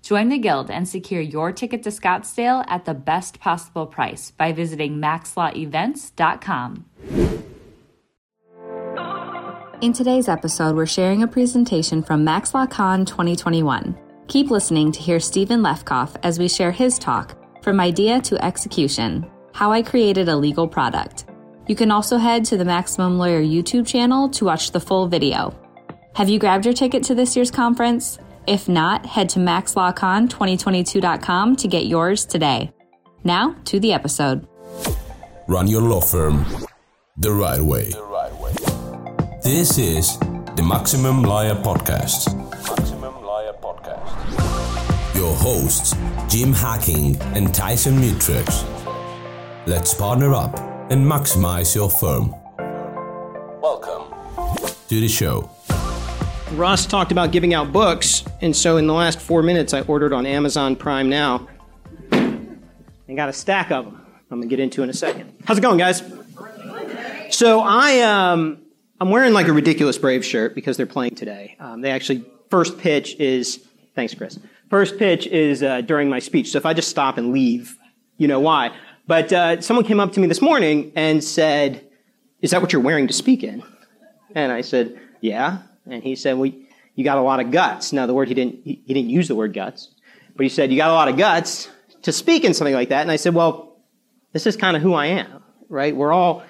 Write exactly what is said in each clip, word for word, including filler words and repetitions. Join the Guild and secure your ticket to Scottsdale at the best possible price by visiting Max Law Events dot com. In today's episode, we're sharing a presentation from MaxLawCon twenty twenty-one. Keep listening to hear Stephen Lefkoff as we share his talk, From Idea to Execution, How I Created a Legal Product. You can also head to the Maximum Lawyer YouTube channel to watch the full video. Have you grabbed your ticket to this year's conference? If not, head to Max Law Con twenty twenty-two dot com to get yours today. Now, to the episode. Run your law firm the right way. The right way. This is the Maximum Lawyer Podcast. Maximum Lawyer Podcast. Your hosts, Jim Hacking and Tyson Mutrix. Let's partner up and maximize your firm. Welcome to the show. Russ talked about giving out books, and so in the last four minutes, I ordered on Amazon Prime Now and got a stack of them. I'm going to get into in a second. How's it going, guys? So I... um. I'm wearing like a ridiculous Braves shirt because they're playing today. Um, they actually, first pitch is, thanks, Chris. First pitch is uh, during my speech. So if I just stop and leave, you know why. But uh, someone came up to me this morning and said, is that what you're wearing to speak in? And I said, yeah. And he said, well, you got a lot of guts. Now, the word he didn't, he, he didn't use the word guts, but he said, you got a lot of guts to speak in something like that. And I said, well, this is kind of who I am, right? We're all...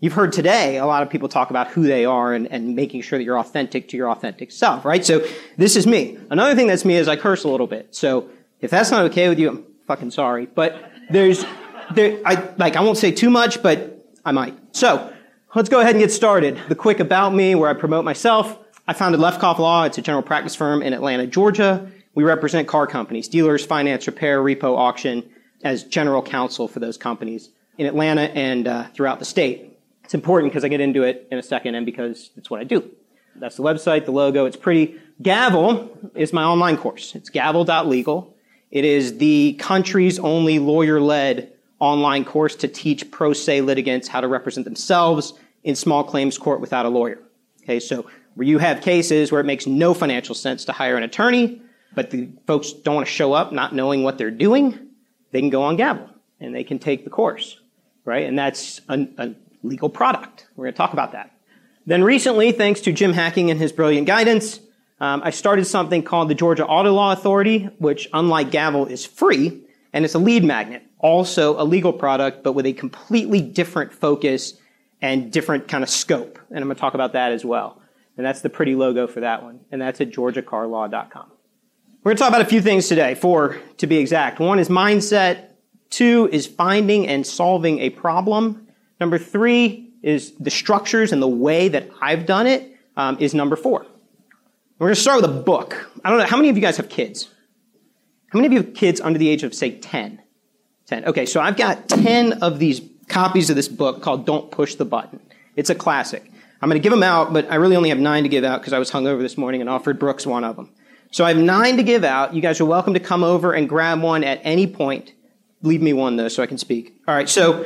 You've heard today a lot of people talk about who they are and, and making sure that you're authentic to your authentic self, right? So this is me. Another thing that's me is I curse a little bit. So if that's not okay with you, I'm fucking sorry. But there's, there, I like I won't say too much, but I might. So let's go ahead and get started. The quick about me, where I promote myself. I founded Lefkoff Law. It's a general practice firm in Atlanta, Georgia. We represent car companies, dealers, finance, repair, repo, auction, as general counsel for those companies in Atlanta and uh, throughout the state. It's important because I get into it in a second and because it's what I do. That's the website, the logo. It's pretty. Gavel is my online course. It's gavel dot legal. It is the country's only lawyer-led online course to teach pro se litigants how to represent themselves in small claims court without a lawyer. Okay, so where you have cases where it makes no financial sense to hire an attorney, but the folks don't want to show up not knowing what they're doing, they can go on Gavel and they can take the course, right? And that's a, a legal product. We're going to talk about that. Then recently, thanks to Jim Hacking and his brilliant guidance, um, I started something called the Georgia Auto Law Authority, which, unlike Gavel, is free, and it's a lead magnet, also a legal product, but with a completely different focus and different kind of scope. And I'm going to talk about that as well. And that's the pretty logo for that one. And that's at georgia car law dot com. We're going to talk about a few things today, four to be exact. One is mindset. Two is finding and solving a problem. Number three is the structures and the way that I've done it um, is number four. We're going to start with a book. I don't know. How many of you guys have kids? How many of you have kids under the age of, say, ten? ten. Okay, so I've got ten of these copies of this book called Don't Push the Button. It's a classic. I'm going to give them out, but I really only have nine to give out because I was hungover this morning and offered Brooks one of them. So I have nine to give out. You guys are welcome to come over and grab one at any point. Leave me one, though, so I can speak. All right, so...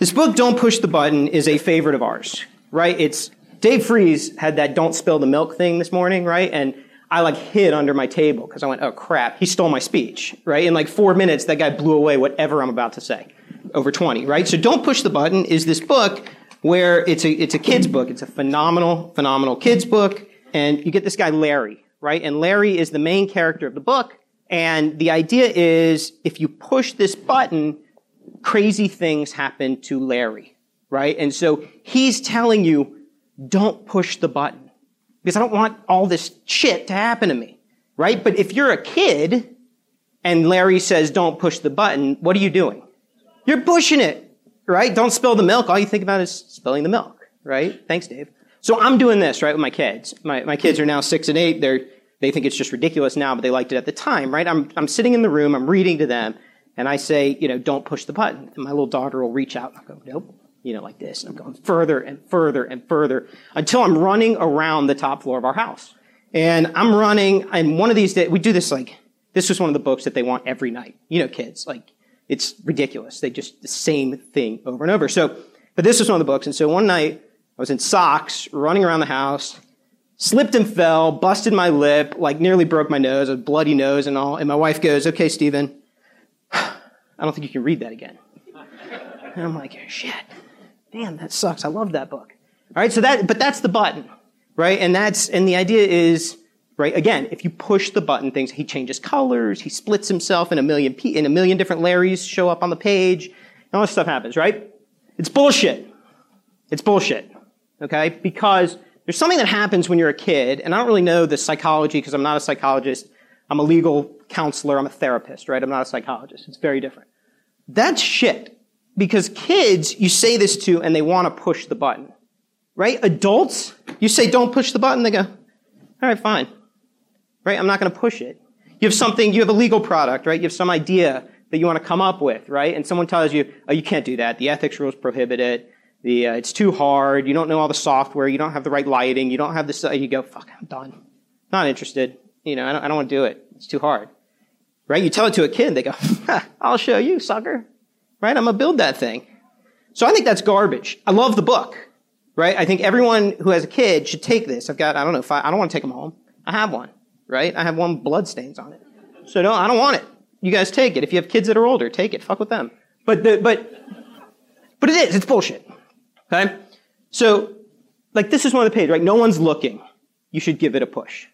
this book, Don't Push the Button, is a favorite of ours, right? It's Dave Fries had that don't spill the milk thing this morning, right? And I like hid under my table because I went, oh crap, he stole my speech, right? In like four minutes, that guy blew away whatever I'm about to say, over twenty, right? So Don't Push the Button is this book where it's a, it's a kid's book. It's a phenomenal, phenomenal kid's book. And you get this guy, Larry, right? And Larry is the main character of the book. And the idea is if you push this button, crazy things happen to Larry, right? And so he's telling you, don't push the button because I don't want all this shit to happen to me, right? But if you're a kid and Larry says, don't push the button, what are you doing? You're pushing it, right? Don't spill the milk. All you think about is spilling the milk, right? Thanks, Dave. So I'm doing this, right, with my kids. My my kids are now six and eight. They're, they think it's just ridiculous now, but they liked it at the time, right? I'm I'm sitting in the room. I'm reading to them, and I say, you know, don't push the button. And my little daughter will reach out, and I'll go, nope, you know, like this. And I'm going further and further and further until I'm running around the top floor of our house. And I'm running, and one of these days, we do this like, this was one of the books that they want every night. You know, kids, like, it's ridiculous. They just, the same thing over and over. So, but this was one of the books, and so one night, I was in socks, running around the house, slipped and fell, busted my lip, like nearly broke my nose, a bloody nose and all. And my wife goes, okay, Stephen, I don't think you can read that again. And I'm like, shit, damn, that sucks. I love that book. All right, so that, but that's the button, right? And that's, and the idea is, right, again, if you push the button, things, he changes colors, he splits himself in a million, in a million different Larrys show up on the page, and all this stuff happens, right? It's bullshit. It's bullshit. Okay, because there's something that happens when you're a kid, and I don't really know the psychology because I'm not a psychologist. I'm a legal counselor. I'm a therapist, right? I'm not a psychologist. It's very different. That's shit, because kids, you say this to, and they want to push the button, right? Adults, you say, don't push the button. They go, all right, fine, right? I'm not going to push it. You have something, you have a legal product, right? You have some idea that you want to come up with, right? And someone tells you, oh, you can't do that. The ethics rules prohibit it. The, uh, it's too hard, you don't know all the software, you don't have the right lighting, you don't have this, uh, you go, fuck, I'm done. Not interested. You know, I don't, I don't want to do it. It's too hard. Right? You tell it to a kid, they go, ha, I'll show you, sucker. Right? I'm going to build that thing. So I think that's garbage. I love the book. Right? I think everyone who has a kid should take this. I've got, I don't know, five, I don't want to take them home. I have one. Right? I have one with blood stains on it. So no, I don't want it. You guys take it. If you have kids that are older, take it. Fuck with them. But the, but, but it is, it's bullshit. Okay? So, like, this is one of the pages, right? No one's looking. You should give it a push.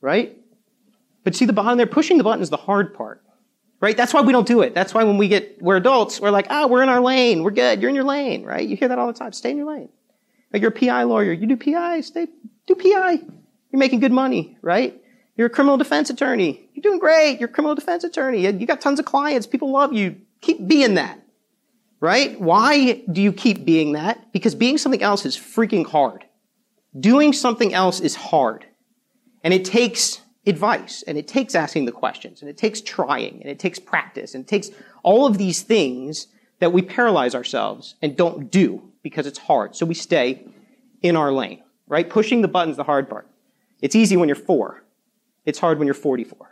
Right? But see the bottom there? Pushing the button is the hard part. Right? That's why we don't do it. That's why when we get, we're adults, we're like, ah, oh, we're in our lane. We're good. You're in your lane. Right? You hear that all the time. Stay in your lane. Like, you're a P I lawyer. You do P I. Stay, do P I. You're making good money. Right? You're a criminal defense attorney. You're doing great. You're a criminal defense attorney. You got tons of clients. People love you. Keep being that. Right? Why do you keep being that? Because being something else is freaking hard. Doing something else is hard. And it takes advice, and it takes asking the questions, and it takes trying, and it takes practice, and it takes all of these things that we paralyze ourselves and don't do because it's hard. So we stay in our lane, right? Pushing the button's the hard part. It's easy when you're four. It's hard when you're forty-four.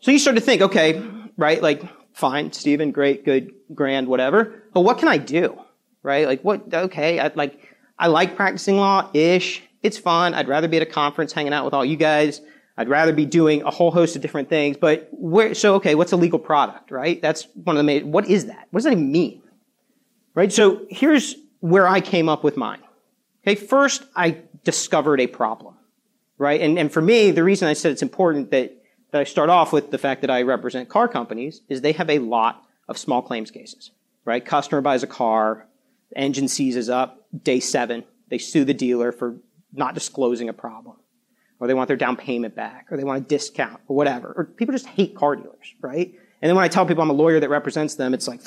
So you start to think, okay, right, like, fine, Stephen, great, good, grand, whatever. But what can I do, right? Like, what? Okay, I, like, I like practicing law ish. It's fun. I'd rather be at a conference, hanging out with all you guys. I'd rather be doing a whole host of different things. But where? So, okay, what's a legal product, right? That's one of the main. What is that? What does that even mean, right? So here's where I came up with mine. Okay, first I discovered a problem, right? And and for me, the reason I said it's important that. that I start off with the fact that I represent car companies is they have a lot of small claims cases, right? Customer buys a car, engine seizes up, day seven, they sue the dealer for not disclosing a problem, or they want their down payment back, or they want a discount, or whatever. Or people just hate car dealers, right? And then when I tell people I'm a lawyer that represents them, it's like,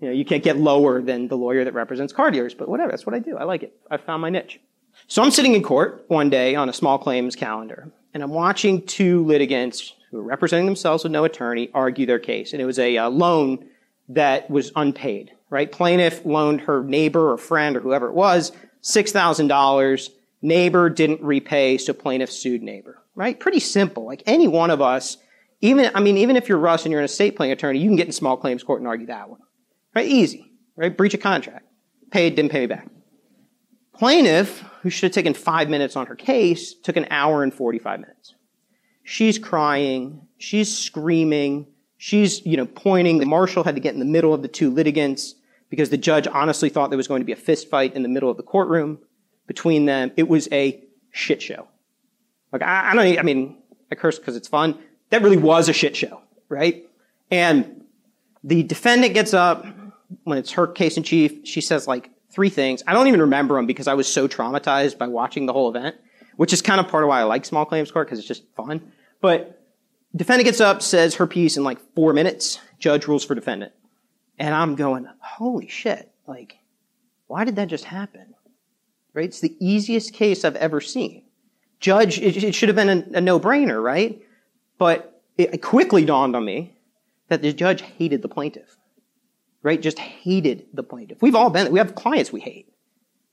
you know, you can't get lower than the lawyer that represents car dealers, but whatever, that's what I do. I like it. I found my niche. So I'm sitting in court one day on a small claims calendar, and I'm watching two litigants who are representing themselves with no attorney argue their case. And it was a uh, loan that was unpaid, right? Plaintiff loaned her neighbor or friend or whoever it was six thousand dollars. Neighbor didn't repay, so plaintiff sued neighbor, right? Pretty simple. Like any one of us, even, I mean, even if you're Russ and you're an estate planning attorney, you can get in small claims court and argue that one, right? Easy, right? Breach of contract. Paid, didn't pay me back. Plaintiff, who should have taken five minutes on her case, took an hour and forty-five minutes. She's crying. She's screaming. She's, you know, pointing. The marshal had to get in the middle of the two litigants because the judge honestly thought there was going to be a fist fight in the middle of the courtroom between them. It was a shit show. Like, I, I don't, I mean, I curse because it's fun. That really was a shit show, right? And the defendant gets up, when it's her case in chief, she says like three things. I don't even remember them because I was so traumatized by watching the whole event, which is kind of part of why I like small claims court because it's just fun. But defendant gets up, says her piece in like four minutes. Judge rules for defendant. And I'm going, holy shit, like, why did that just happen? Right? It's the easiest case I've ever seen. Judge, it, it should have been a, a no-brainer, right? But it, it quickly dawned on me that the judge hated the plaintiff, right? Just hated the plaintiff. We've all been, we have clients we hate,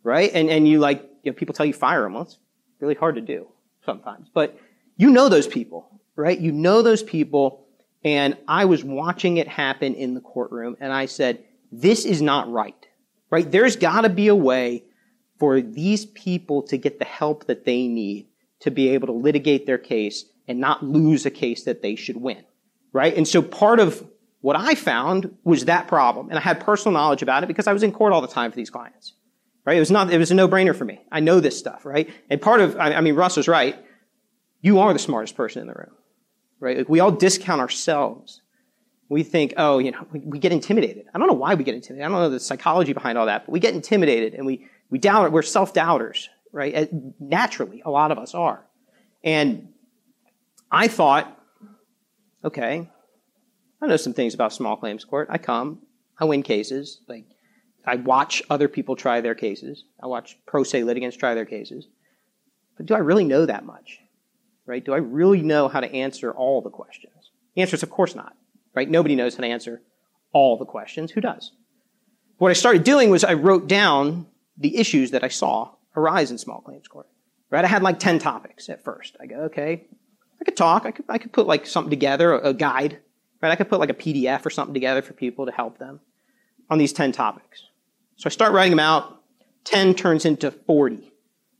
right? And, and you like, you know, people tell you fire them. Well, it's really hard to do sometimes. But you know those people, right? You know those people. And I was watching it happen in the courtroom, and I said, this is not right, right? There's got to be a way for these people to get the help that they need to be able to litigate their case and not lose a case that they should win, right? And so part of what I found was that problem, and I had personal knowledge about it because I was in court all the time for these clients, right? It was not, it was a no-brainer for me. I know this stuff, right? And part of, I mean, Russ was right. You are the smartest person in the room. Right? Like we all discount ourselves. We think, oh, you know, we, we get intimidated. I don't know why we get intimidated. I don't know the psychology behind all that, but we get intimidated and we, we doubt it. We're self-doubters, right? Uh, naturally, a lot of us are. And I thought, okay, I know some things about small claims court. I come, I win cases. Like I watch other people try their cases. I watch pro se litigants try their cases. But do I really know that much? Right? Do I really know how to answer all the questions? The answer is, of course not. Right? Nobody knows how to answer all the questions. Who does? What I started doing was I wrote down the issues that I saw arise in small claims court. Right? I had like ten topics at first. I go, okay, I could talk. I could, I could put like something together, a, a guide. Right? I could put like a P D F or something together for people to help them on these ten topics. So I start writing them out. ten turns into forty.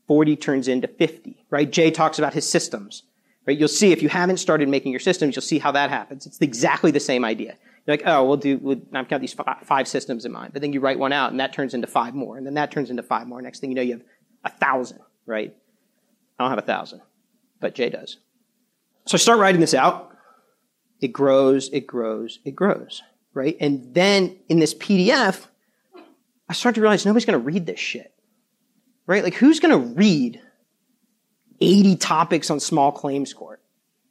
forty turns into fifty, right? Jay talks about his systems, right? You'll see if you haven't started making your systems, you'll see how that happens. It's exactly the same idea. You're like, oh, we'll do, we'll, I've got these f- five systems in mind, but then you write one out and that turns into five more. And then that turns into five more. Next thing you know, you have a thousand, right? I don't have a thousand, but Jay does. So I start writing this out. It grows, it grows, it grows, right? And then in this P D F, I start to realize nobody's going to read this shit. Right? Like, who's going to read eighty topics on small claims court?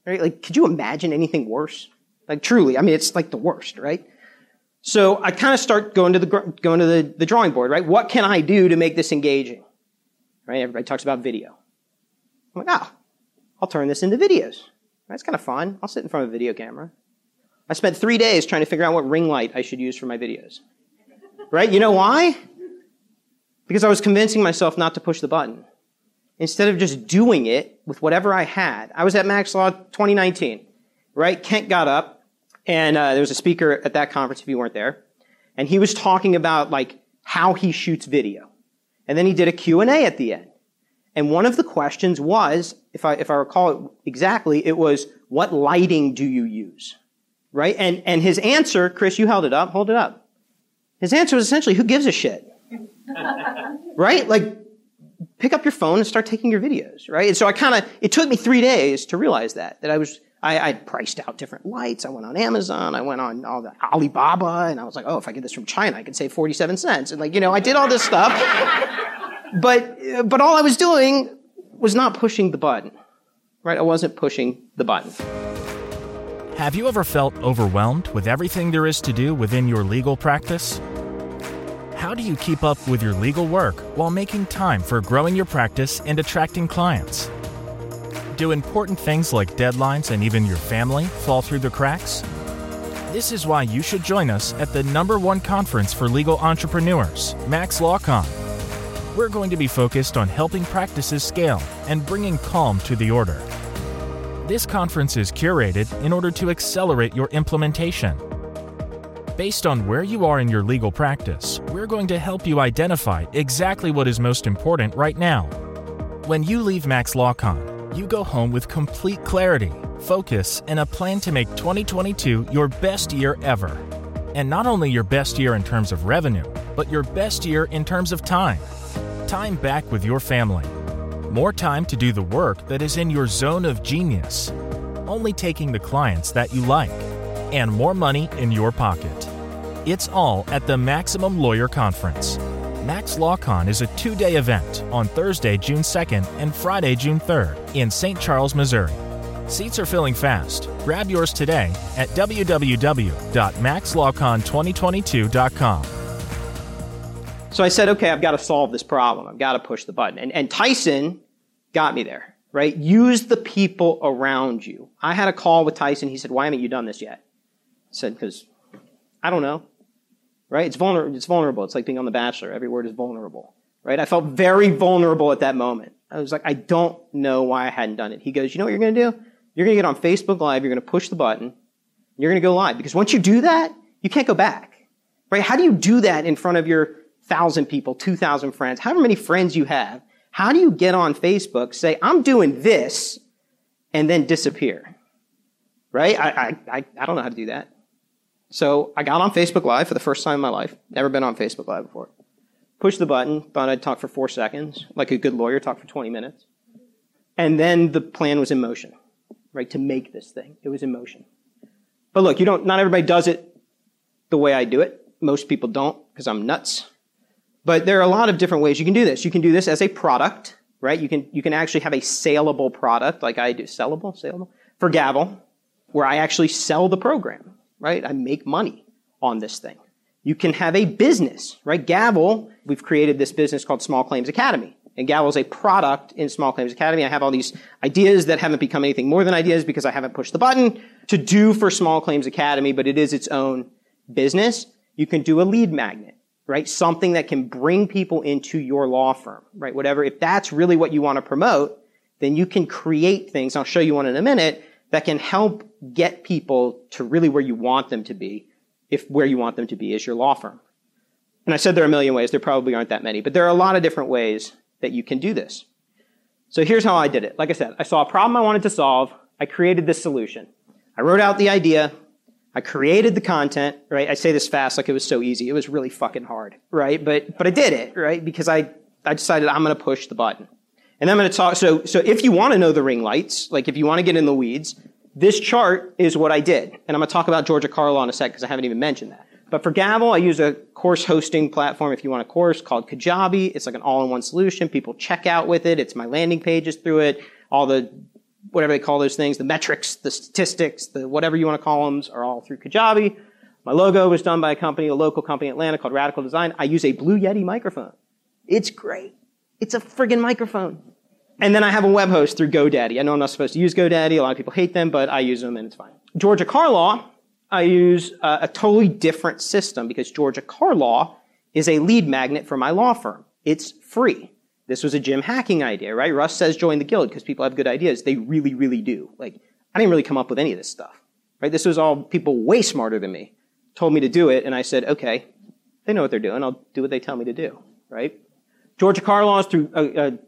Right? Like, could you imagine anything worse? Like, truly, I mean, it's like the worst, right? So I kind of start going to the going to the, the drawing board, right? What can I do to make this engaging? Right? Everybody talks about video. I'm like, ah, oh, I'll turn this into videos. That's kind of fun. I'll sit in front of a video camera. I spent three days trying to figure out what ring light I should use for my videos. Right? You know why? Because I was convincing myself not to push the button. Instead of just doing it with whatever I had. I was at Max Law twenty nineteen, right? Kent got up, and uh, there was a speaker at that conference if you weren't there, and he was talking about like how he shoots video. And then he did a Q and A at the end. And one of the questions was, if I if I recall it exactly, it was, what lighting do you use? Right? And and his answer, Chris, you held it up, hold it up. His answer was essentially, who gives a shit? Right? Like, pick up your phone and start taking your videos, right? And so I kind of, it took me three days to realize that, that I was, I, I priced out different lights. I went on Amazon. I went on all the Alibaba. And I was like, oh, if I get this from China, I can save forty-seven cents. And like, you know, I did all this stuff. but, but all I was doing was not pushing the button, right? I wasn't pushing the button. Have you ever felt overwhelmed with everything there is to do within your legal practice? How do you keep up with your legal work while making time for growing your practice and attracting clients? Do important things like deadlines and even your family fall through the cracks? This is why you should join us at the number one conference for legal entrepreneurs, MaxLawCon. We're going to be focused on helping practices scale and bringing calm to the order. This conference is curated in order to accelerate your implementation. Based on where you are in your legal practice, we're going to help you identify exactly what is most important right now. When you leave MaxLawCon, you go home with complete clarity, focus, and a plan to make twenty twenty-two your best year ever. And not only your best year in terms of revenue, but your best year in terms of time. Time back with your family. More time to do the work that is in your zone of genius. Only taking the clients that you like. And more money in your pocket. It's all at the Maximum Lawyer Conference. MaxLawCon is a two-day event on Thursday, June second and Friday, June third in Saint Charles, Missouri. Seats are filling fast. Grab yours today at w w w dot max law con twenty twenty two dot com. So I said, okay, I've got to solve this problem. I've got to push the button. And, and Tyson got me there, right? Use the people around you. I had a call with Tyson. He said, why haven't you done this yet? I said, because I don't know, right? It's, vulner- it's vulnerable. It's like being on The Bachelor. Every word is vulnerable, right? I felt very vulnerable at that moment. I was like, I don't know why I hadn't done it. He goes, you know what you're going to do? You're going to get on Facebook Live. You're going to push the button. You're going to go live. Because once you do that, you can't go back, right? How do you do that in front of your thousand people, two thousand friends, however many friends you have? How do you get on Facebook, say, I'm doing this, and then disappear, right? I, I, I don't know how to do that. So I got on Facebook Live for the first time in my life. Never been on Facebook Live before. Pushed the button, thought I'd talk for four seconds, like a good lawyer, talk for twenty minutes. And then the plan was in motion, right, to make this thing. It was in motion. But look, you don't, not everybody does it the way I do it. Most people don't, because I'm nuts. But there are a lot of different ways you can do this. You can do this as a product, right? You can, you can actually have a saleable product, like I do, sellable, saleable, for Gavel, where I actually sell the program, right? I make money on this thing. You can have a business, right? Gavel, we've created this business called Small Claims Academy. And Gavel is a product in Small Claims Academy. I have all these ideas that haven't become anything more than ideas because I haven't pushed the button to do for Small Claims Academy, but it is its own business. You can do a lead magnet, right? Something that can bring people into your law firm, right? Whatever. If that's really what you want to promote, then you can create things. I'll show you one in a minute that can help get people to really where you want them to be, if where you want them to be is your law firm. And I said there are a million ways. There probably aren't that many, but there are a lot of different ways that you can do this. So here's how I did it. Like I said, I saw a problem I wanted to solve. I created this solution. I wrote out the idea. I created the content, right? I say this fast like it was so easy. It was really fucking hard, right? But but I did it, right? Because I, I decided I'm going to push the button. And I'm going to talk. So, so if you want to know the ring lights, like if you want to get in the weeds, this chart is what I did. And I'm going to talk about Georgia Carlaw in a sec because I haven't even mentioned that. But for Gavel, I use a course hosting platform, if you want a course, called Kajabi. It's like an all-in-one solution. People check out with it. It's my landing pages through it. All the, whatever they call those things, the metrics, the statistics, the whatever you want to call them are all through Kajabi. My logo was done by a company, a local company in Atlanta called Radical Design. I use a Blue Yeti microphone. It's great. It's a friggin' microphone. And then I have a web host through GoDaddy. I know I'm not supposed to use GoDaddy. A lot of people hate them, but I use them and it's fine. Georgia Carlaw, I use a, a totally different system because Georgia Carlaw is a lead magnet for my law firm. It's free. This was a Jim Hacking idea, right? Russ says join the guild because people have good ideas. They really, really do. Like, I didn't really come up with any of this stuff, right? This was all people way smarter than me told me to do it. And I said, okay, they know what they're doing. I'll do what they tell me to do, right? Georgia Carlaw is through a, a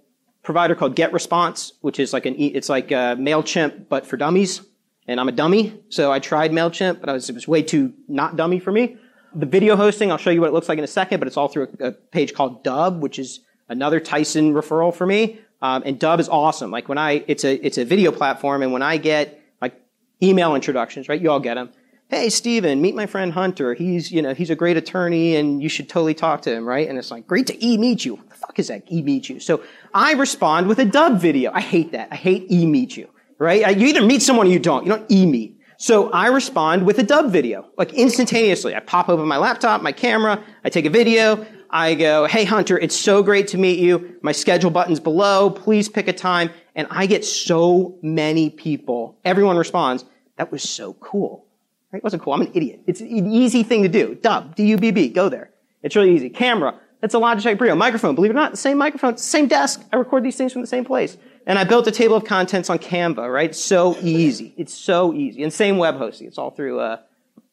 provider called GetResponse, which is like an, it's like a MailChimp, but for dummies. And I'm a dummy. So I tried MailChimp, but I was, it was way too not dummy for me. The video hosting, I'll show you what it looks like in a second, but it's all through a, a page called Dubb, which is another Tyson referral for me. Um, and Dubb is awesome. Like when I, it's a, it's a video platform. And when I get like email introductions, right? You all get them. Hey, Stephen, meet my friend Hunter. He's, you know, he's a great attorney and you should totally talk to him, right? And it's like, great to e-meet you. What the fuck is that, e-meet you? So I respond with a Dubb video. I hate that. I hate e-meet you, right? You either meet someone or you don't. You don't e-meet. So I respond with a Dubb video, like instantaneously. I pop open my laptop, my camera. I take a video. I go, hey, Hunter, it's so great to meet you. My schedule button's below. Please pick a time. And I get so many people. Everyone responds. That was so cool. Right? It wasn't cool. I'm an idiot. It's an easy thing to do. Dubb, D U B B, go there. It's really easy. Camera, that's a Logitech Brio. Microphone, believe it or not, the same microphone, same desk. I record these things from the same place. And I built a table of contents on Canva, right? So easy. It's so easy. And same web hosting. It's all through uh,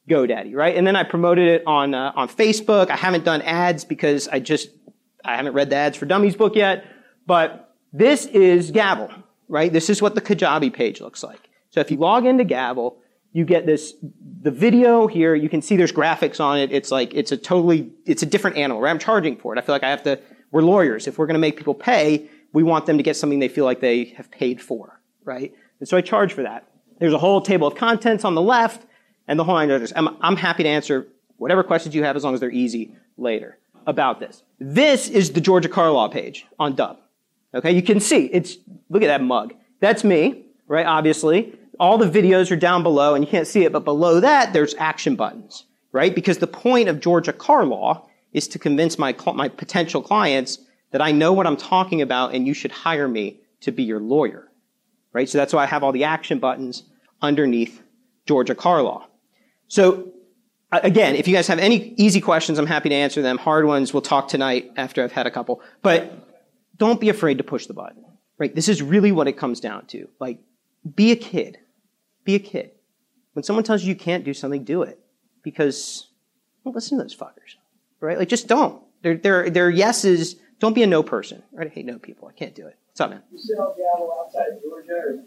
GoDaddy, right? And then I promoted it on uh, on Facebook. I haven't done ads because I just, I haven't read the Ads for Dummies book yet. But this is Gavel, right? This is what the Kajabi page looks like. So if you log into Gavel, you get this, the video here, you can see there's graphics on it. It's like, it's a totally, it's a different animal, right? I'm charging for it. I feel like I have to, we're lawyers. If we're going to make people pay, we want them to get something they feel like they have paid for, right? And so I charge for that. There's a whole table of contents on the left and the whole nine. I'm, I'm happy to answer whatever questions you have, as long as they're easy, later about this. This is the Georgia Car Law page on Dubb. Okay, you can see, it's, look at that mug. That's me, right, obviously. All the videos are down below, and you can't see it, but below that, there's action buttons, right? Because the point of Georgia Car Law is to convince my my potential clients that I know what I'm talking about, and you should hire me to be your lawyer, right? So that's why I have all the action buttons underneath Georgia Car Law. So again, if you guys have any easy questions, I'm happy to answer them. Hard ones, we'll talk tonight after I've had a couple. But don't be afraid to push the button, right? This is really what it comes down to. Like, be a kid. Be a kid. When someone tells you you can't do something, do it. Because, well, listen to those fuckers, right? Like, just don't. They're, they're, they're yeses. Don't be a no person, right? I hate no people. I can't do it. What's up, man? You sell Gavel outside Georgia?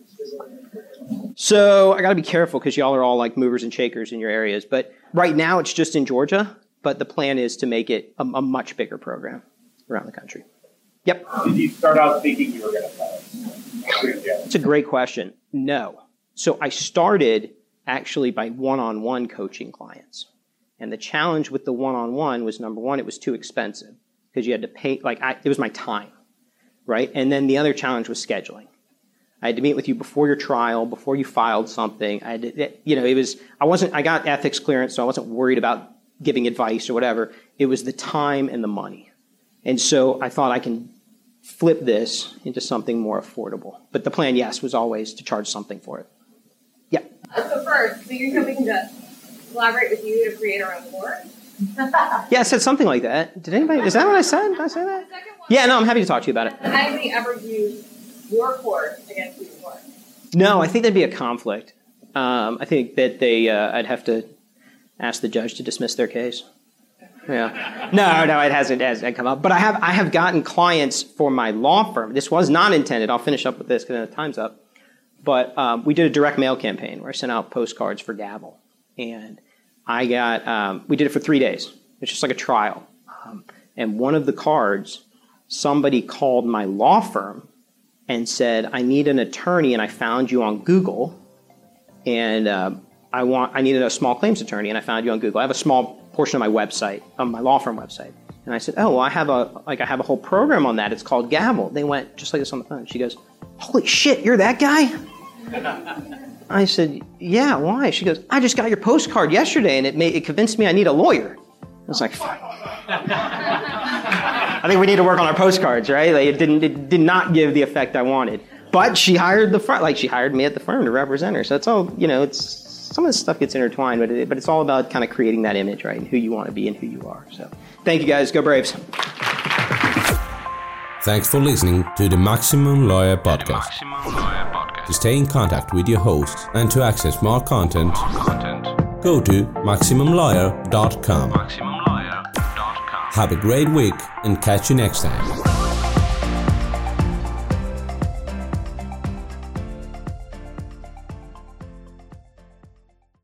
Or so I got to be careful because y'all are all like movers and shakers in your areas. But right now it's just in Georgia. But the plan is to make it a, a much bigger program around the country. Yep. Did you start out thinking you were going to sell it? That's a great question. No. So I started actually by one-on-one coaching clients. And the challenge with the one-on-one was, number one, it was too expensive because you had to pay, like, I, it was my time, right? And then the other challenge was scheduling. I had to meet with you before your trial, before you filed something. I had to, you know, it was, I wasn't, I got ethics clearance, so I wasn't worried about giving advice or whatever. It was the time and the money. And so I thought I can flip this into something more affordable. But the plan, yes, was always to charge something for it. Yeah. So first, so you're hoping to collaborate with you to create our own board? Yeah, I said something like that. Did anybody? Is that what I said? Did I say that? Yeah, no, I'm happy to talk to you about it. Has anybody ever used your court against your court? No, I think there'd be a conflict. Um, I think that they, uh, I'd have to ask the judge to dismiss their case. Yeah, no, no, it hasn't, it hasn't come up. But I have, I have gotten clients for my law firm. This was not intended. I'll finish up with this because the time's up. But um, we did a direct mail campaign where I sent out postcards for Gavel, and I got, um, we did it for three days. It's just like a trial. Um, and one of the cards, somebody called my law firm and said, I need an attorney, and I found you on Google. And uh, I want, I needed a small claims attorney, and I found you on Google. I have a small portion of my website, on my law firm website. And I said, oh, well, I have a, like, I have a whole program on that. It's called Gavel. They went just like this on the phone. She goes, holy shit, you're that guy? I said, yeah, why? She goes, I just got your postcard yesterday, and it made, it convinced me I need a lawyer. I was like, fuck. I think we need to work on our postcards, right? Like, it didn't, it did not give the effect I wanted. But she hired the firm, like she hired me at the firm to represent her. So it's all, you know, it's, some of this stuff gets intertwined, but it, but it's all about kind of creating that image, right? And who you want to be and who you are. So thank you, guys. Go Braves. Thanks for listening to the Maximum Lawyer Podcast. Maximum Lawyer Podcast. To stay in contact with your hosts and to access more content, more content. Go to maximum lawyer dot com. maximum lawyer dot com. Have a great week and catch you next time.